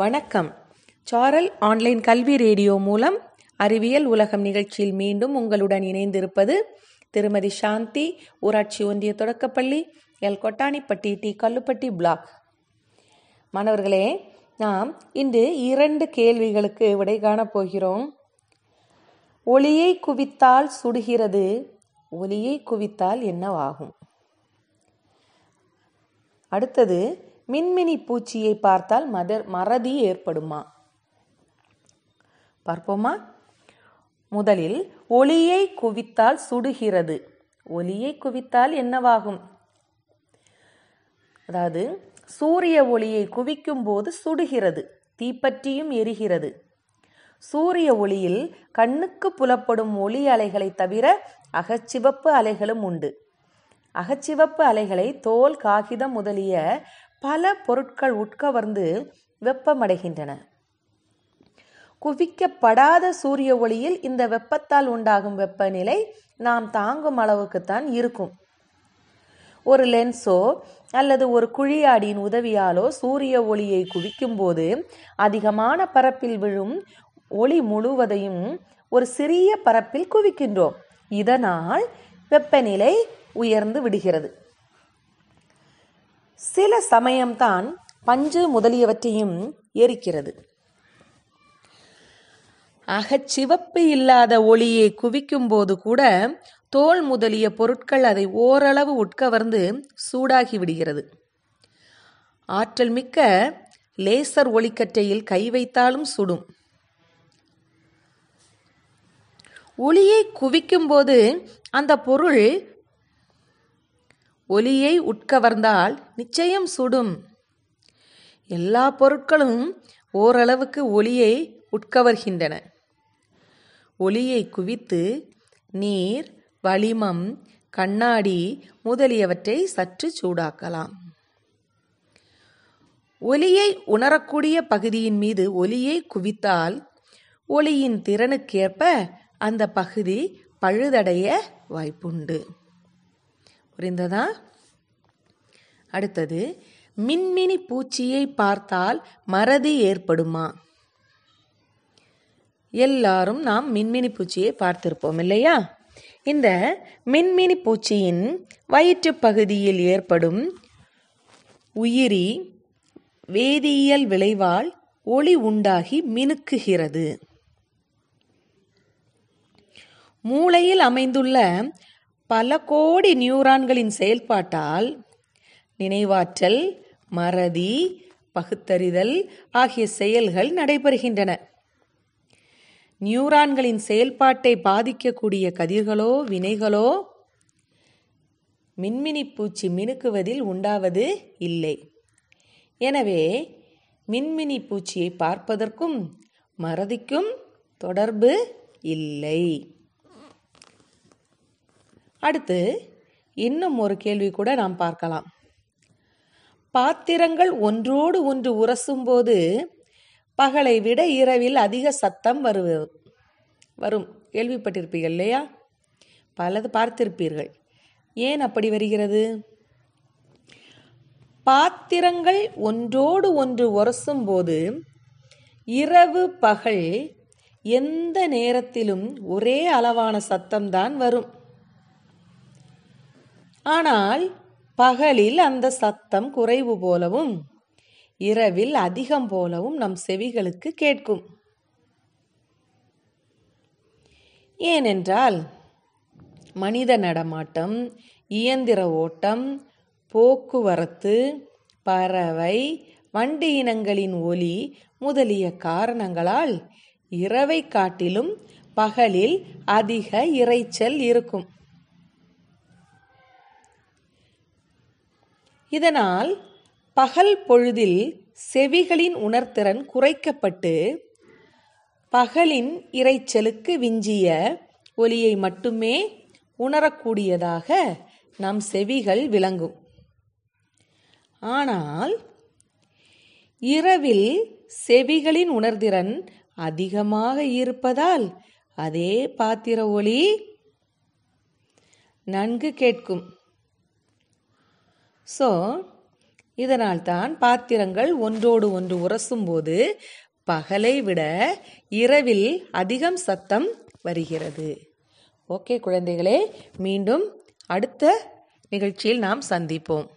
வணக்கம். சாரல் ஆன்லைன் கல்வி ரேடியோ மூலம் அறிவியல் உலகம் நிகழ்ச்சியில் மீண்டும் உங்களுடன் இணைந்திருப்பது திருமதி சாந்தி, ஊராட்சி ஒன்றிய தொடக்கப்பள்ளி, L Kottanipatti, T Kallupatti block. மாணவர்களே, நாம் இன்று 2 கேள்விகளுக்கு விடை காணப் போகிறோம். ஒளியை குவித்தால் சுடுகிறது, ஒளியை குவித்தால் என்னவாகும்? அடுத்தது, மின்மினி பூச்சியை பார்த்தால் மறதி ஏற்படுமா? பார்ப்போமா? முதலில் ஒளியை குவித்தால் சுடுகிறது. ஒளியை குவித்தால் என்னவாகும்? அதாவது சூரிய ஒளியை குவிக்கும் போது சுடுகிறது, தீப்பற்றியும் எரிகிறது. சூரிய ஒளியில் கண்ணுக்கு புலப்படும் ஒளி அலைகளை தவிர அகச்சிவப்பு அலைகளும் உண்டு. அகச்சிவப்பு அலைகளை தோல், காகிதம் முதலிய பல பொருட்கள் உட்கவர்ந்து வெப்பமடைகின்றன. குவிக்கப்படாத சூரிய ஒளியில் இந்த வெப்பத்தால் உண்டாகும் வெப்பநிலை நாம் தாங்கும் அளவுக்குத்தான் இருக்கும். ஒரு லென்ஸோ அல்லது ஒரு குழியாடியின் உதவியாலோ சூரிய ஒளியை குவிக்கும் போது அதிகமான பரப்பில் விழும் ஒளி முழுவதையும் ஒரு சிறிய பரப்பில் குவிக்கின்றோம். இதனால் வெப்பநிலை உயர்ந்து விடுகிறது. சில சமயம்தான் பஞ்சு முதலியவற்றையும் எரிக்கிறது. அகச்சிவப்பு இல்லாத ஒளியை குவிக்கும் போது கூட தோல் முதலிய பொருட்கள் அதை ஓரளவு உட்கவர்ந்து சூடாகி விடுகிறது. ஆற்றல் மிக்க லேசர் ஒளிக்கற்றையில் கை வைத்தாலும் சுடும். ஒளியை குவிக்கும் போது அந்த பொருள் ஒளியை உட்கவர்ந்தால் நிச்சயம் சுடும். எல்லா பொருட்களும் ஓரளவுக்கு ஒளியை உட்கவர்கின்றன. ஒளியை குவித்து நீர், வளிமம், கண்ணாடி முதலியவற்றை சற்று சூடாக்கலாம். ஒளியை உணரக்கூடிய பகுதியின் மீது ஒளியை குவித்தால் ஒளியின் திறனுக்கேற்ப அந்த பகுதி பழுதடைய வாய்ப்புண்டு. புரிந்ததா? அடுத்தது, மின்மினி பூச்சியை பார்த்தால் மறதி ஏற்படுமா? எல்லாரும் நாம் மின்மினி பூச்சியை பார்த்திருப்போம் இல்லையா? இந்த மின்மினி பூச்சியின் வயிற்று பகுதியில் ஏற்படும் உயிரி வேதியியல் விளைவால் ஒளி உண்டாகி மினுக்குகிறது. மூளையில் அமைந்துள்ள பல கோடி நியூரான்களின் செயல்பாட்டால் நினைவாற்றல், மறதி, பகுத்தறிதல் ஆகிய செயல்கள் நடைபெறுகின்றன. நியூரான்களின் செயல்பாட்டை பாதிக்கக்கூடிய கதிர்களோ வினைகளோ மின்மினி பூச்சி மினுக்குவதில் உண்டாவது இல்லை. எனவே மின்மினி பூச்சியை பார்ப்பதற்கும் மறதிக்கும் தொடர்பு இல்லை. அடுத்து இன்னும் ஒரு கேள்வி கூட நாம் பார்க்கலாம். பாத்திரங்கள் ஒன்றோடு ஒன்று உரசும் போது பகலை விட இரவில் அதிக சத்தம் வரும் கேள்விப்பட்டிருப்பீர்கள் இல்லையா? பலது பார்த்திருப்பீர்கள். ஏன் அப்படி வருகிறது? பாத்திரங்கள் ஒன்றோடு ஒன்று உரசும் போது இரவு பகல் எந்த நேரத்திலும் ஒரே அளவான சத்தம்தான் வரும். ஆனால் பகலில் அந்த சத்தம் குறைவு போலவும் இரவில் அதிகம் போலவும் நம் செவிகளுக்கு கேட்கும். ஏனென்றால் மனித நடமாட்டம், இயந்திர ஓட்டம், போக்குவரத்து, பறவை, வண்டி இனங்களின் ஒலி முதலிய காரணங்களால் இரவை காட்டிலும் பகலில் அதிக இரைச்சல் இருக்கும். இதனால் பகல் பொழுதில் செவிகளின் உணர்திறன் குறைக்கப்பட்டு பகலின் இரைச்சலுக்கு விஞ்சிய ஒலியை மட்டுமே உணரக்கூடியதாக நம் செவிகள் விளங்கும். ஆனால் இரவில் செவிகளின் உணர்திறன் அதிகமாக இருப்பதால் அதே பாத்திர ஒலி நன்கு கேட்கும். ஸோ இதனால்தான் பாத்திரங்கள் ஒன்றோடு ஒன்று உரசும் போது பகலை விட இரவில் அதிகம் சத்தம் வருகிறது. ஓகே குழந்தைகளே, மீண்டும் அடுத்த நிகழ்ச்சியில் நாம் சந்திப்போம்.